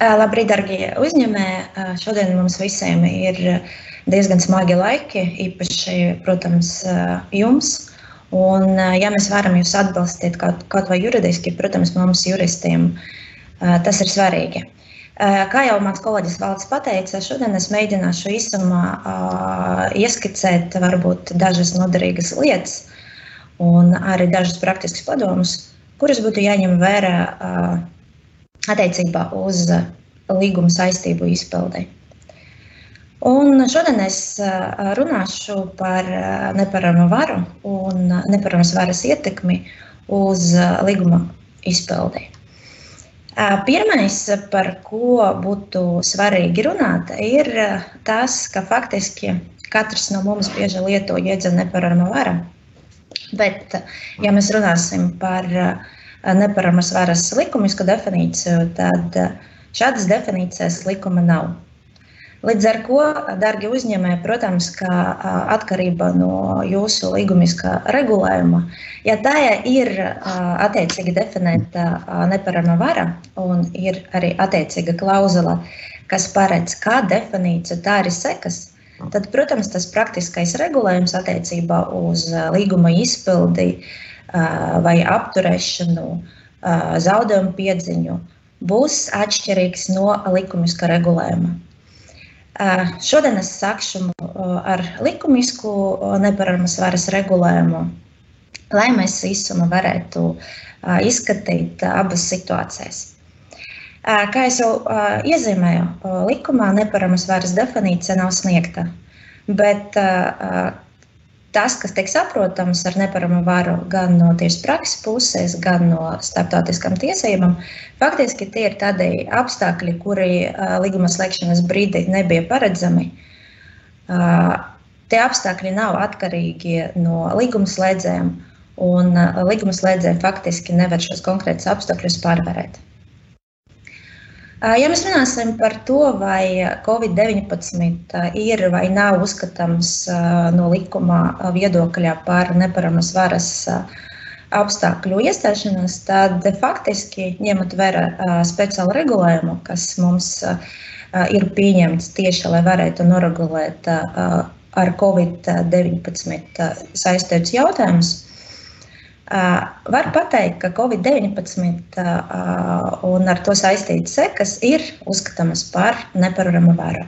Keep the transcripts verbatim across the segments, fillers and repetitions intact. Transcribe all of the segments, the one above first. Labrīt, dargie uzņēmēji! Šodien mums visiem ir diezgan smagi laiki, īpaši, protams, jums. Un, ja mēs varam jūs atbalstīt kaut, kaut vai juridiski, protams, mums juristiem tas ir svarīgi. Kā jau mans kolēģis Valdis pateica, šodien es mēģināšu īsumā ieskicēt varbūt dažas noderīgas lietas un arī dažus praktiskus padomus, kurus būtu jāņem vērā attiecībā uz līguma saistību izpildi. Un šodien es runāšu par neparamo varu un neparamas varas ietekmi uz līguma izpildi. Pirmais, par ko būtu svarīgi runāt, ir tas, ka faktiski katrs no mums bieži lieto jēdzienu neparama vara. Bet, ja mēs runāsim par neparamas varas likumisku definīciju, tad šādas definīcijas likuma nav. Līdz ar ko, dargi uzņēmēji, protams, ka atkarība no jūsu līgumiskā regulējuma, ja tā ir attiecīgi definēta neparama vara un ir arī attiecīga klauzula, kas paredz kā definīcija, tā arī sekas, tad, protams, tas praktiskais regulējums attiecībā uz līguma izpildi vai apturēšanu, zaudējumu piedziņu būs atšķirīgs no likumiska regulējuma. Šodien es sākšu ar likumisku neparamas varas regulējumu, lai mēs īsumā varētu izskatīt abas situācijas. Kā es jau iezīmēju, likumā neparamas varas definīcija nav sniegta, bet tas, kas tiek saprotams ar neparamu varu gan no tiesas prakses puses, gan no starptautiskām tiesībām, faktiski tie ir tādi apstākļi, kuri līguma slēgšanas brīdī nebija paredzami. Tie apstākļi nav atkarīgi no līguma slēdzējiem, un līguma slēdzēji faktiski nevar šos konkrētus apstākļus pārvarēt. Ja mēs runāsim par to, vai Covid deviņpadsmitais ir vai nav uzskatāms no likuma viedokļā par neparamas varas apstākļu iestāšanos, tad faktiski, ņemot vērā speciālu regulējumu, kas mums ir pieņemts tieši, lai varētu noregulēt ar Covid deviņpadsmitu saistīts jautājums, var pateikt, ka Covid deviņpadsmitais un ar to saistītas sekas ir uzskatāmas par neparamu varu.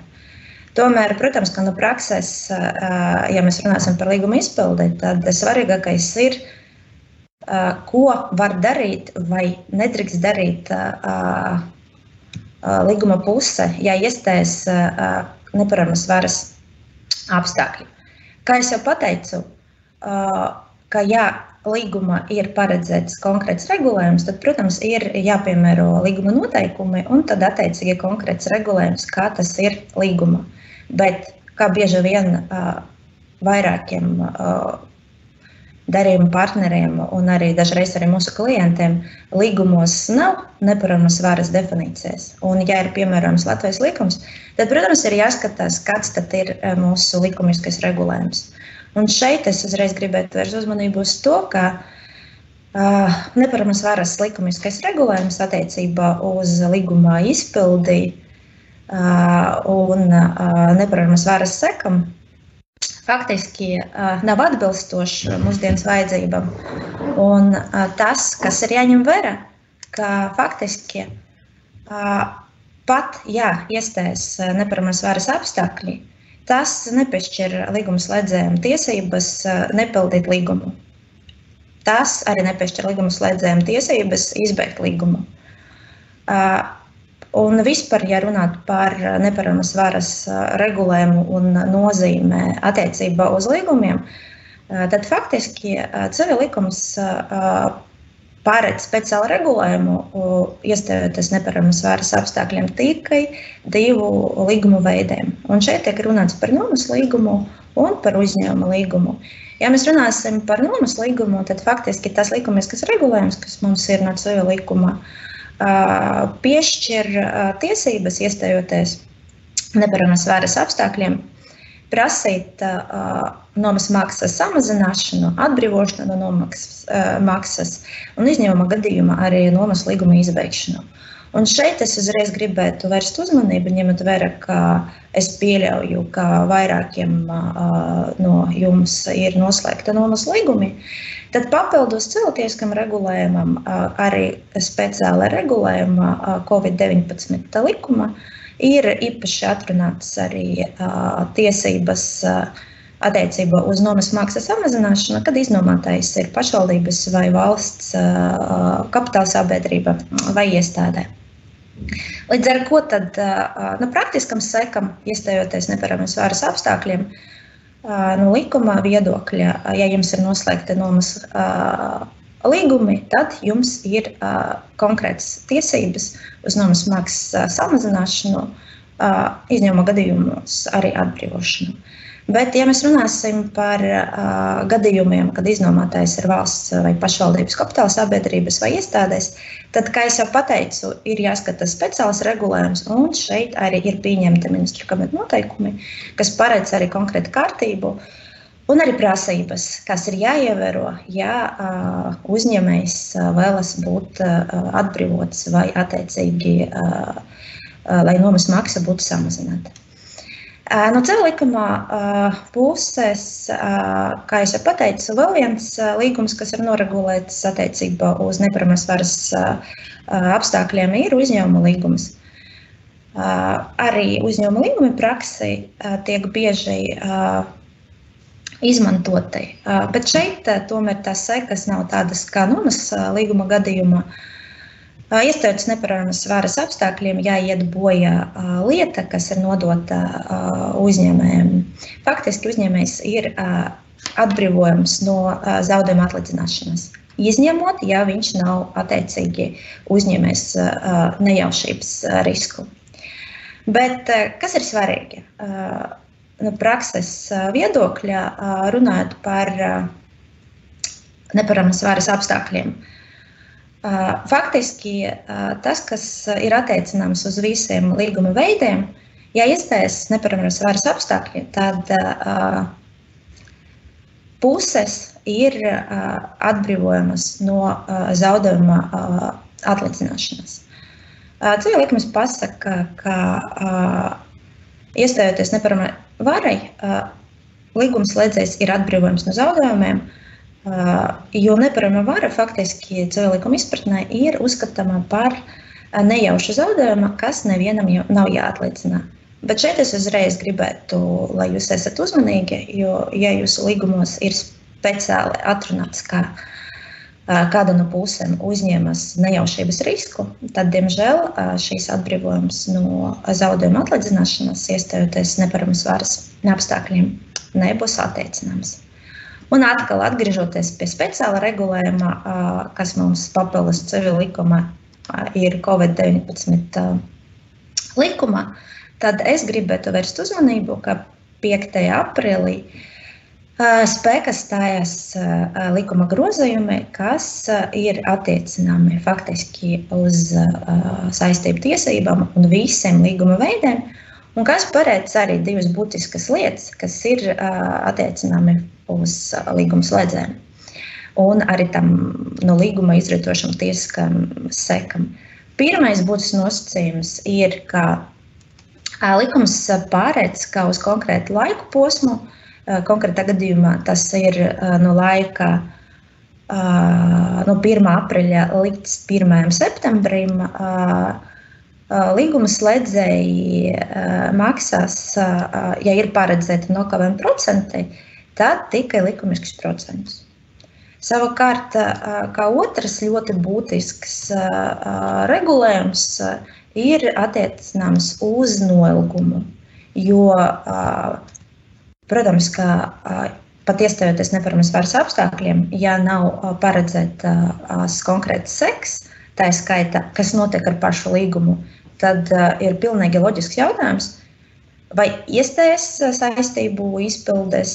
Tomēr, protams, ka no prakses, ja mēs runāsim par līguma izpildi, tad svarīgākais ir, ko var darīt vai nedrīkst darīt līguma puse, ja iestājas neparamas varas apstākļi. Kā es jau pateicu, ka jā, līguma ir paredzēts konkrēts regulējums, tad, protams, ir jāpiemēro līguma noteikumi un tad attiecīgi konkrēts regulējums, kā tas ir līguma. Bet, kā bieži vien vairākiem darījuma partneriem un arī dažreiz arī mūsu klientiem, līgumos nav neparamas varas definīcijas. Un, ja ir piemērojams Latvijas likums, tad, protams, ir jāskatās, kāds tad ir mūsu likumiskais regulējums. Un šeit es uzreiz gribētu vērst uzmanību uz to, ka uh, neparamas varas likumiskais regulējums attiecībā uz līguma izpildi uh, un uh, neparamas varas sekam faktiski uh, nav atbilstošs mūsdienas vajadzībām. Un uh, tas, kas ir jāņem vērā, ka faktiski uh, pat, jā, iestājas neparamas varas apstākļi, tas nepiešķir līguma slēdzējiem tiesības nepildīt līgumu. Tas arī nepiešķir līguma slēdzējiem tiesības izbeigt līgumu. Un vispār, ja runāt par neparamas varas regulējumu un nozīmē attiecībā uz līgumiem, tad faktiski civil likums pārēc speciālu regulējumu, iestājoties neparamas varas apstākļiem tikai divu līgumu veidiem. Un šeit tiek runāts par nomas līgumu un par uzņēmuma līgumu. Ja mēs runāsim par nomas līgumu, tad faktiski tas likumiskas regulējums, kas mums ir no civil likuma, piešķir tiesības, iestājoties neparamas varas apstākļiem, prasīt uh, nomas maksas samazināšanu, atbrīvošanu no nomas uh, maksas un izņēmuma gadījumā arī nomas līguma izbeigšanu. Un šeit es uzreiz gribētu vērst uzmanību, ņemot vērā, ka es pieļauju, ka vairākiem no jums ir noslēgta nomas līgumi. Tad papildus cilvēktieskam regulējumam, arī speciāla regulējuma Covid deviņpadsmitas likuma, ir īpaši atrunātas arī tiesības attiecībā uz nomas maksas samazināšanu, kad iznomātais ir pašvaldības vai valsts kapitāla sabiedrība vai iestādē. Līdz ar ko tad no praktiskam sekam, iestājoties neparamas varas apstākļiem, no likumā viedokļa, ja jums ir noslēgta nomas līgumi, tad jums ir konkrētas tiesības uz nomas maksas samazināšanu, izņēmuma gadījumos arī atbrīvošanu. Bet, ja mēs runāsim par uh, gadījumiem, kad iznomātais ir valsts vai pašvaldības kapitāla sabiedrības vai iestādēs, tad, kā es jau pateicu, ir jāskatās speciāls regulējums, un šeit arī ir pieņemti ministru kabineta noteikumi, kas paredz arī konkrētu kārtību un arī prasības, kas ir jāievēro, ja uh, uzņēmējs vēlas būt uh, atbrīvots vai attiecīgi, uh, uh, lai nomas maksa būtu samazināta. No ceļa likumā puses, kā jau pateicu, vēl viens līgums, kas ir noregulēts attiecībā uz neparamās varas apstākļiem, ir uzņēmuma līgums. Arī uzņēmuma līgumi praksē tiek bieži izmantoti, bet šeit tomēr tās sekas nav tādas kā nomas līguma gadījumā. Iestājoties neparamas varas apstākļiem, jāiet bojā lieta, kas ir nodota uzņēmējiem. Faktiski uzņēmējs ir atbrīvojums no zaudējuma atlīdzināšanas, izņemot, ja viņš nav attiecīgi uzņēmējs nejaušības risku. Bet kas ir svarīgi? No prakses viedokļa, runājot par neparamas varas apstākļiem, faktiski tas, kas ir attiecināms uz visiem līguma veidiem, ja iestājas neparamas varas apstākļi, tad puses ir atbrīvojamas no zaudējuma atlīdzināšanas. Civil likums pasaka, ka iestājoties neparamai varai, līgumslēdzējs ir atbrīvojams no zaudējumiem, jo neparama vara faktiski civil likuma izpratnē ir uzskatāma par nejaušu zaudējumu, kas nevienam nav jāatlīdzinā. Bet šeit es uzreiz gribētu, lai jūs esat uzmanīgi, jo, ja jūsu līgumos ir speciāli atrunāts, ka kāda no pusēm uzņemas nejaušības risku, tad, diemžēl, šīs atbrīvojums no zaudējuma atlīdzināšanas, iestājoties neparamas varas apstākļiem, nebūs attiecināms. Un atkal, atgriežoties pie speciāla regulējuma, kas mums papildus civil likumā ir Covid deviņpadsmitas likumā, tad es gribētu vērst uzmanību, ka piektajā aprīlī spēkā stājās likuma grozījumi, kas ir attiecināmi faktiski uz saistību tiesībām un visiem līguma veidiem, un kas paredz arī divas būtiskas lietas, kas ir attiecināmi uz līgumslēdzēm un arī tam no līguma izrietošam tiesiskam sekam. Pirmais būtis nosacījums ir, ka likums paredz, ka uz konkrētu laiku posmu, konkrētā gadījumā tas ir no laika no pirmā aprīļa līdz pirmajam septembrim, līgumslēdzēji maksās, ja ir paredzēti nokavējumi procenti, tad tikai likumisks procents. Savukārt, kā otrs ļoti būtisks regulējums ir attiecināms uz noilgumu, jo, protams, ka pat iestājoties neparamas varas apstākļiem, ja nav paredzētas konkrēts seks, tā skaita, kas notiek ar pašu līgumu, tad ir pilnīgi loģisks jautājums, vai iestājas saistību izpildes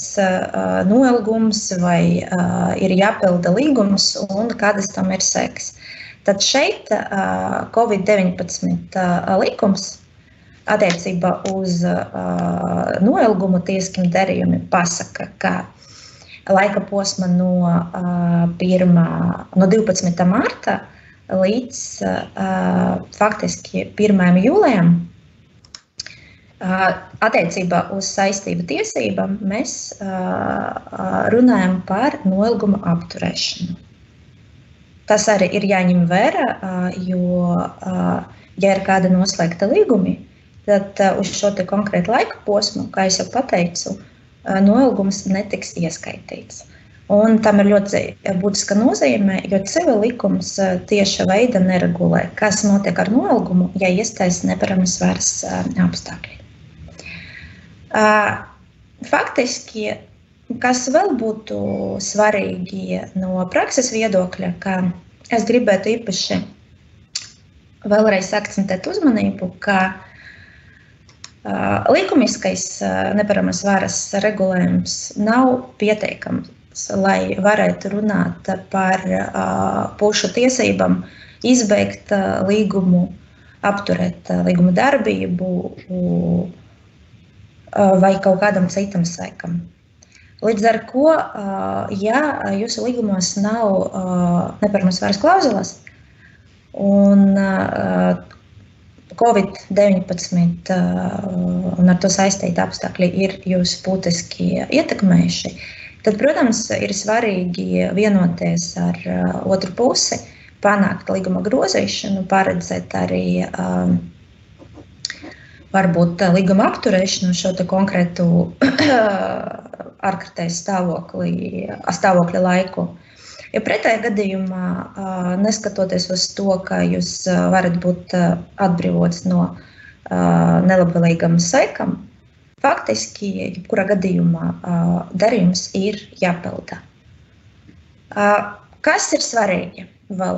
noilgums, vai ir jāpilda līgums un kādas tam ir sekas. Tad šeit Covid deviņpadsmitas likums attiecībā uz noilgumu tiesiskiem darījumiem pasaka, ka laika posma no, pirmā, no divpadsmitā marta līdz uh, faktiski pirmajam jūlijam. Uh, attiecībā uz saistību tiesībām mēs uh, runājam par nolīguma apturēšanu. Tas arī ir jāņem vērā, uh, jo, uh, ja ir kāda noslēgta līgumi, tad uh, uz šo te konkrētu laika posmu, kā es jau pateicu, uh, nolīgums netiks ieskaitīts. Un tam ir ļoti būtiska nozīme, jo civil likums tieša veida neregulē, kas notiek ar nolīgumu, ja iestājas neparamas vairs apstākļi. Faktiski, kas vēl būtu svarīgi no prakses viedokļa, ka es gribētu īpaši vēlreiz akcentēt uzmanību, ka likumiskais neparamas vairs regulējums nav pieteikams, lai varētu runāt par uh, pušu tiesībām, izbeigt uh, līgumu, apturēt uh, līgumu darbību uh, vai kaut kādam citam sekam. Līdz ar ko, uh, ja jūsu līgumos nav uh, neparamas vairs klauzulas un uh, Covid deviņpadsmitais uh, un ar to saistīti apstākļi ir jūs būtiski ietekmējuši, tad, protams, ir svarīgi vienoties ar uh, otru pusi, panākt līguma grozīšanu, paredzēt arī uh, varbūt līguma apturēšanu šo te konkrētu ārkārtēju stāvokļa laiku. Ja pretējā gadījumā, uh, neskatoties uz to, ka jūs varat būt uh, atbrīvots no uh, nelabvēlīgām sekām, faktiski, jebkurā gadījumā darījums ir jāpilda. Kas ir svarīgi vēl?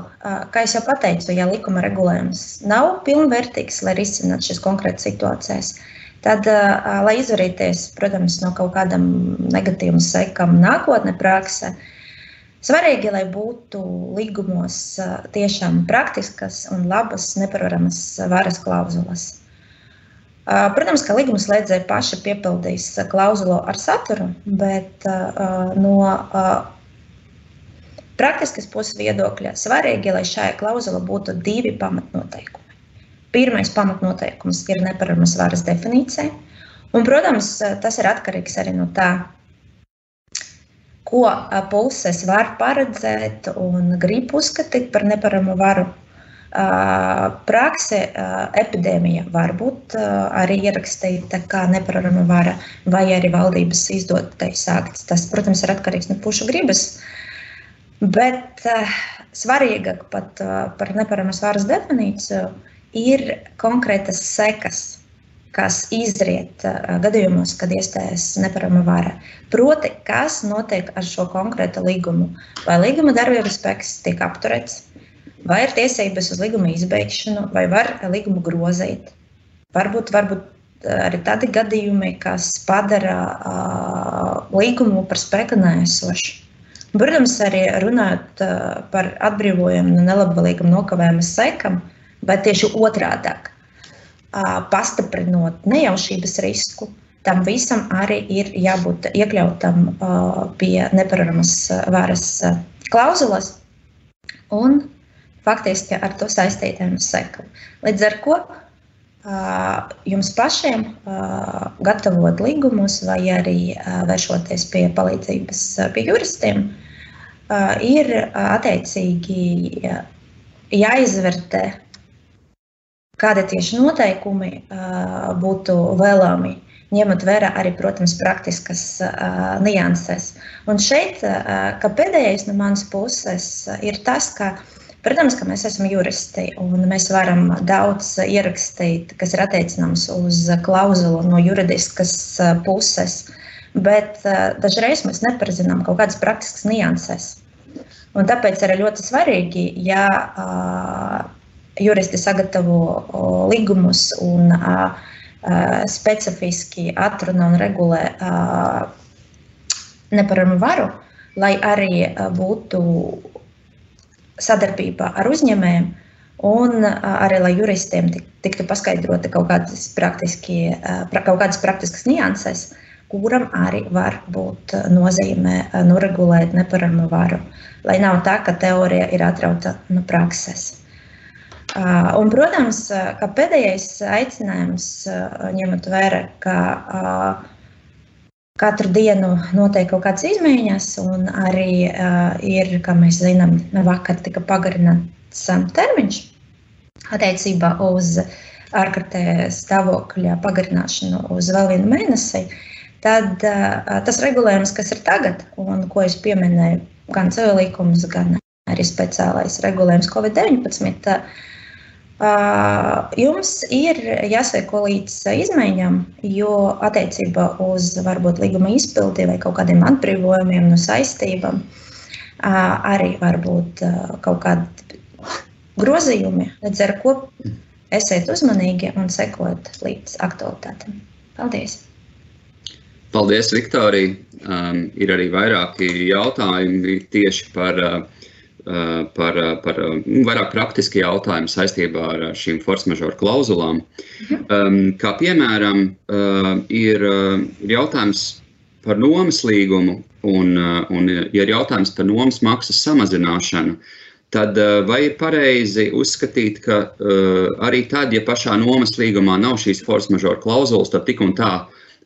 Kā es jau pateicu, ja likuma regulējums nav pilnvērtīgs, lai risinātu šīs konkrētas situācijas, tad, lai izvarīties, protams, no kaut kādam negatīvam sekam nākotnē praksē, svarīgi, lai būtu līgumos tiešām praktiskas un labas neparvaramas varas klauzulas. Protams, ka līguma slēdzēji paši piepildīs klauzulo ar saturu, bet no praktiskas puses viedokļa svarīgi, lai šajā klauzula būtu divi pamatnoteikumi. Pirmais pamatnoteikums ir neparamas varas definīcija, un, protams, tas ir atkarīgs arī no tā, ko puses var paredzēt un grib uzskatīt par neparamu varu. Prakse epidēmija var būt arī ierakstīta kā neparvarama vara vai arī valdības izdotais akts. Tas, protams, ir atkarīgs no pušu gribas, bet svarīgāk pat par neparvaramas varas definīciju ir konkrētas sekas, kas izriet gadījumos, kad iestājas neparvarama vara. Proti, kas notiek ar šo konkrētu līgumu? Vai līguma darbības spēks tiek apturēts? Vai ir tiesības uz līguma izbeigšanu, vai var līgumu grozīt? Varbūt, varbūt arī tādi gadījumi, kas padara uh, līgumu par spēku nēsošu. Protams, arī runājot uh, par atbrīvojumu no nelabvēlīgām nokavējumu sekām, bet tieši otrādāk, uh, pastiprinot nejaušības risku, tam visam arī ir jābūt iekļautam uh, pie neparvaramas varas uh, klauzulas un faktiski ar to saistītēm sekam. Līdz ar ko jums pašiem gatavot līgumus vai arī vēršoties pie palīdzības pie juristiem, ir attiecīgi jāizvērtē, kādi tieši noteikumi būtu vēlami, ņemot vērā arī, protams, praktiskas nianses. Un šeit, kā pēdējais no manas puses, ir tas, ka protams, ka mēs esam juristi un mēs varam daudz ierakstīt, kas ir attiecināms uz klauzulu no juridiskas puses, bet dažreiz mēs nepazinām kaut kādas praktiskas nianses. Un tāpēc arī ļoti svarīgi, ja juristi sagatavo līgumus un specifiski atrunā un regulē neparamu varu, lai arī būtu sadarbībā ar uzņēmējiem, un arī, lai juristiem tiktu paskaidroti kaut kādas, kaut kādas praktiskas nianses, kuram arī var būt nozīme noregulēt neparamu varu, lai nav tā, ka teorija ir atrauta no prakses. Un, protams, kā pēdējais aicinājums, ņemot vērā, ka katru dienu notiek kaut kādas izmaiņas, un arī ir, kā mēs zinām, vakar tika pagarināts termiņš attiecībā uz ārkārtējā stāvokļa pagarināšanu uz vēl vienu mēnesi, tad tas regulējums, kas ir tagad, un ko es pieminēju, gan civil likums, gan arī speciālais regulējums covid deviņpadsmitajam, jums ir jāseko līdz izmaiņām, jo attiecībā uz varbūt līguma izpildi vai kaut kādiem atbrīvojumiem no saistībām arī varbūt kaut kādi grozījumi, līdz ar ko esiet uzmanīgi un sekot līdz aktualitātēm. Paldies! Paldies, Viktorija! Ir arī vairāki jautājumi tieši par par, par vairāk praktiski jautājumi saistībā ar šīm force-majeure klauzulām. Mhm. Kā piemēram, ir jautājums par nomas līgumu un, un ja ir jautājums par nomas maksas samazināšanu, tad vai ir pareizi uzskatīt, ka arī tad, ja pašā nomas līgumā nav šīs force-majeure klauzulas, tad tik un tā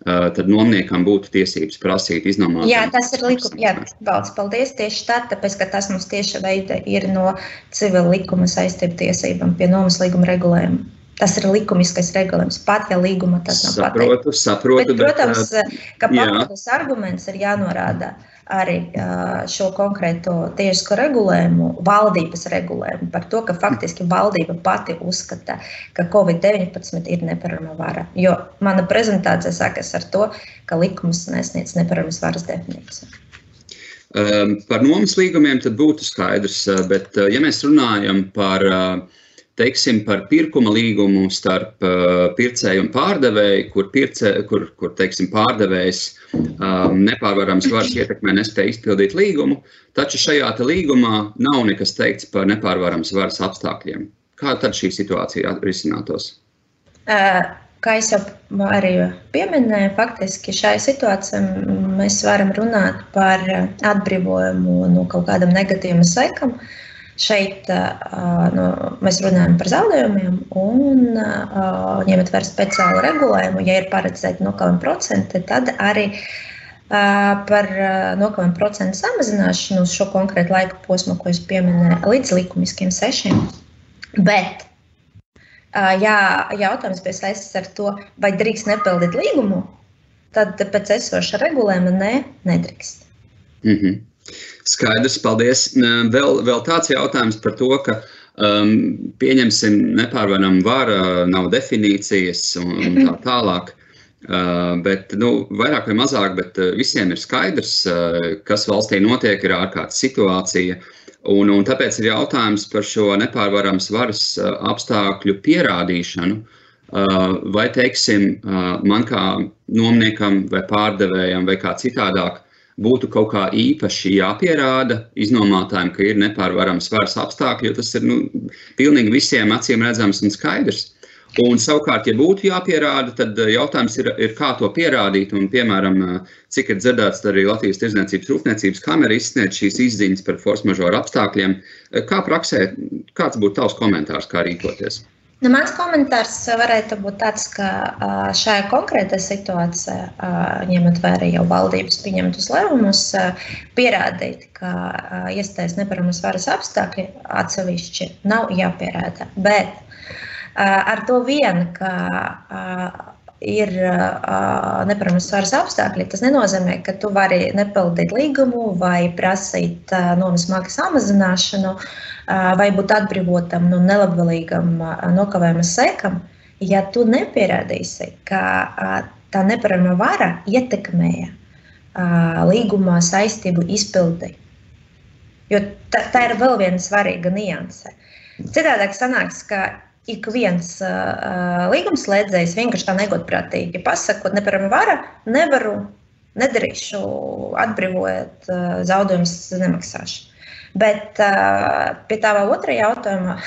tad nomniekam būtu tiesības prasīt iznomāt. Jā, tas ir likums. Jā, valsts, paldies tieši tā, tāpēc, ka tas mums tieši veida ir no civila likuma saistību tiesībām pie nomas līguma regulējuma. Tas ir likumiskais regulējums, pat ja līguma tas nav pateikts. Saprotu, saprotu. Bet, protams, ka papildus arguments ir jānorāda arī šo konkrēto tiesisko regulējumu, valdības regulējumu par to, ka faktiski valdība pati uzskata, ka covid deviņpadsmitais ir nepārvarama vara. Jo mana prezentācija sākas ar to, ka likums nesniedz nepārvaramas varas definīciju. Par nomas līgumiem tad būtu skaidrs, bet ja mēs runājam par teiksim, par pirkuma līgumu starp pircēju un pārdevēju, kur, pirce, kur, kur teiksim, pārdevējs um, nepārvarams varas ietekmē nespēja izpildīt līgumu, taču šajā te līgumā nav nekas teikts par nepārvarams varas apstākļiem. Kā tad šī situācija risinātos? Kā es jau arī pieminēju, faktiski šai situācijai mēs varam runāt par atbrīvojumu no kaut kādam negatīvam sekam. Šeit nu, mēs runājam par zaudējumiem un ņemot vērā speciālu regulējumu, ja ir paredzēti nokavējuma procenti, tad arī par nokavējuma procentu samazināšanu uz šo konkrētu laika posmu, ko es pieminēju, līdz likumiskiem sešiem. Bet ja jautājums bija saistīts ar to, vai drīkst nepildīt līgumu, tad pēc esoša regulējuma ne, nedrīkst. Mhm. Skaidrs, paldies. Vēl, vēl tāds jautājums par to, ka um, pieņemsim nepārvaram vara, nav definīcijas un, un tā tālāk, uh, bet nu, vairāk vai mazāk, bet visiem ir skaidrs, uh, kas valstī notiek, ir ārkārtas situācija, un, un tāpēc ir jautājums par šo nepārvarams varas apstākļu pierādīšanu, uh, vai teiksim uh, man kā nomniekam vai pārdevējam vai kā citādāk, būtu kaut kā īpaši jāpierāda iznomātājiem, ka ir nepārvarams varas apstākļi, jo tas ir nu, pilnīgi visiem acīm redzams un skaidrs. Un savukārt, ja būtu jāpierāda, tad jautājums ir, ir kā to pierādīt. Un, piemēram, cik ir dzirdēts, arī Latvijas Tirdzniecības rūpniecības kamera izsniedz šīs izziņas par force-majeure apstākļiem. Kā praksē, kāds būtu tavs komentārs, kā rīkoties? Nu, mans komentārs varētu būt tāds, ka šajā konkrētā situācijā, ņemot vērā jau valdības pieņemtus lēmumus, pierādīt, ka iestājas nepārvaramas varas apstākļi atsevišķi nav jāpierāda. Bet ar to vien, ka ir nepārvaramas varas apstākļi, tas nenozīmē, ka tu vari nepildīt līgumu vai prasīt nomas maksas samazināšanu, vai būt atbrīvotam no nelabvēlīgam nokavējuma sekam, ja tu nepierādīsi, ka tā nepārvarama vara ietekmēja līgumā saistību izpildi. Jo tā, tā ir vēl viena svarīga nianse. Citādāk sanāks, ka ik viens līgumslēdzējs vienkārši tā negodprātīgi pasakot, nepārvarama vara nevaru, nedarīšu, atbrīvojot zaudējumus nemaksāšu. Bet pie tāvā otrā jautājuma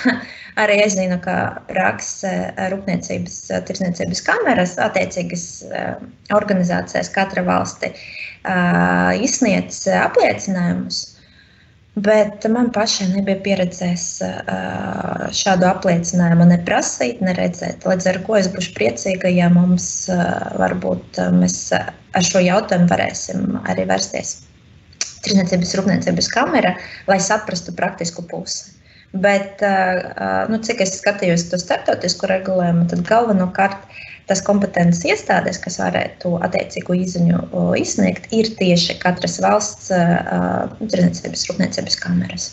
arī es zinu, ka prakse rūpniecības tirdzniecības kameras attiecīgas organizācijas katra valsti izsniedz apliecinājumus Bet man pašai nebija pieredzējis šādu apliecinājumu ne prasīt, ne redzēt. Līdz ar ko es būšu priecīga, ja mums varbūt mēs ar šo jautājumu varēsim arī vērsties Tirdzniecības rūpniecības kamera, lai saprastu praktisku pusi. Bet, nu, cik es skatījos to starptautisku regulējumu, tad galvenokārt tas kompetences iestādes, kas varētu attiecīgu izziņu izsniegt, ir tieši katras valsts tirdzniecības rūpniecības kameras.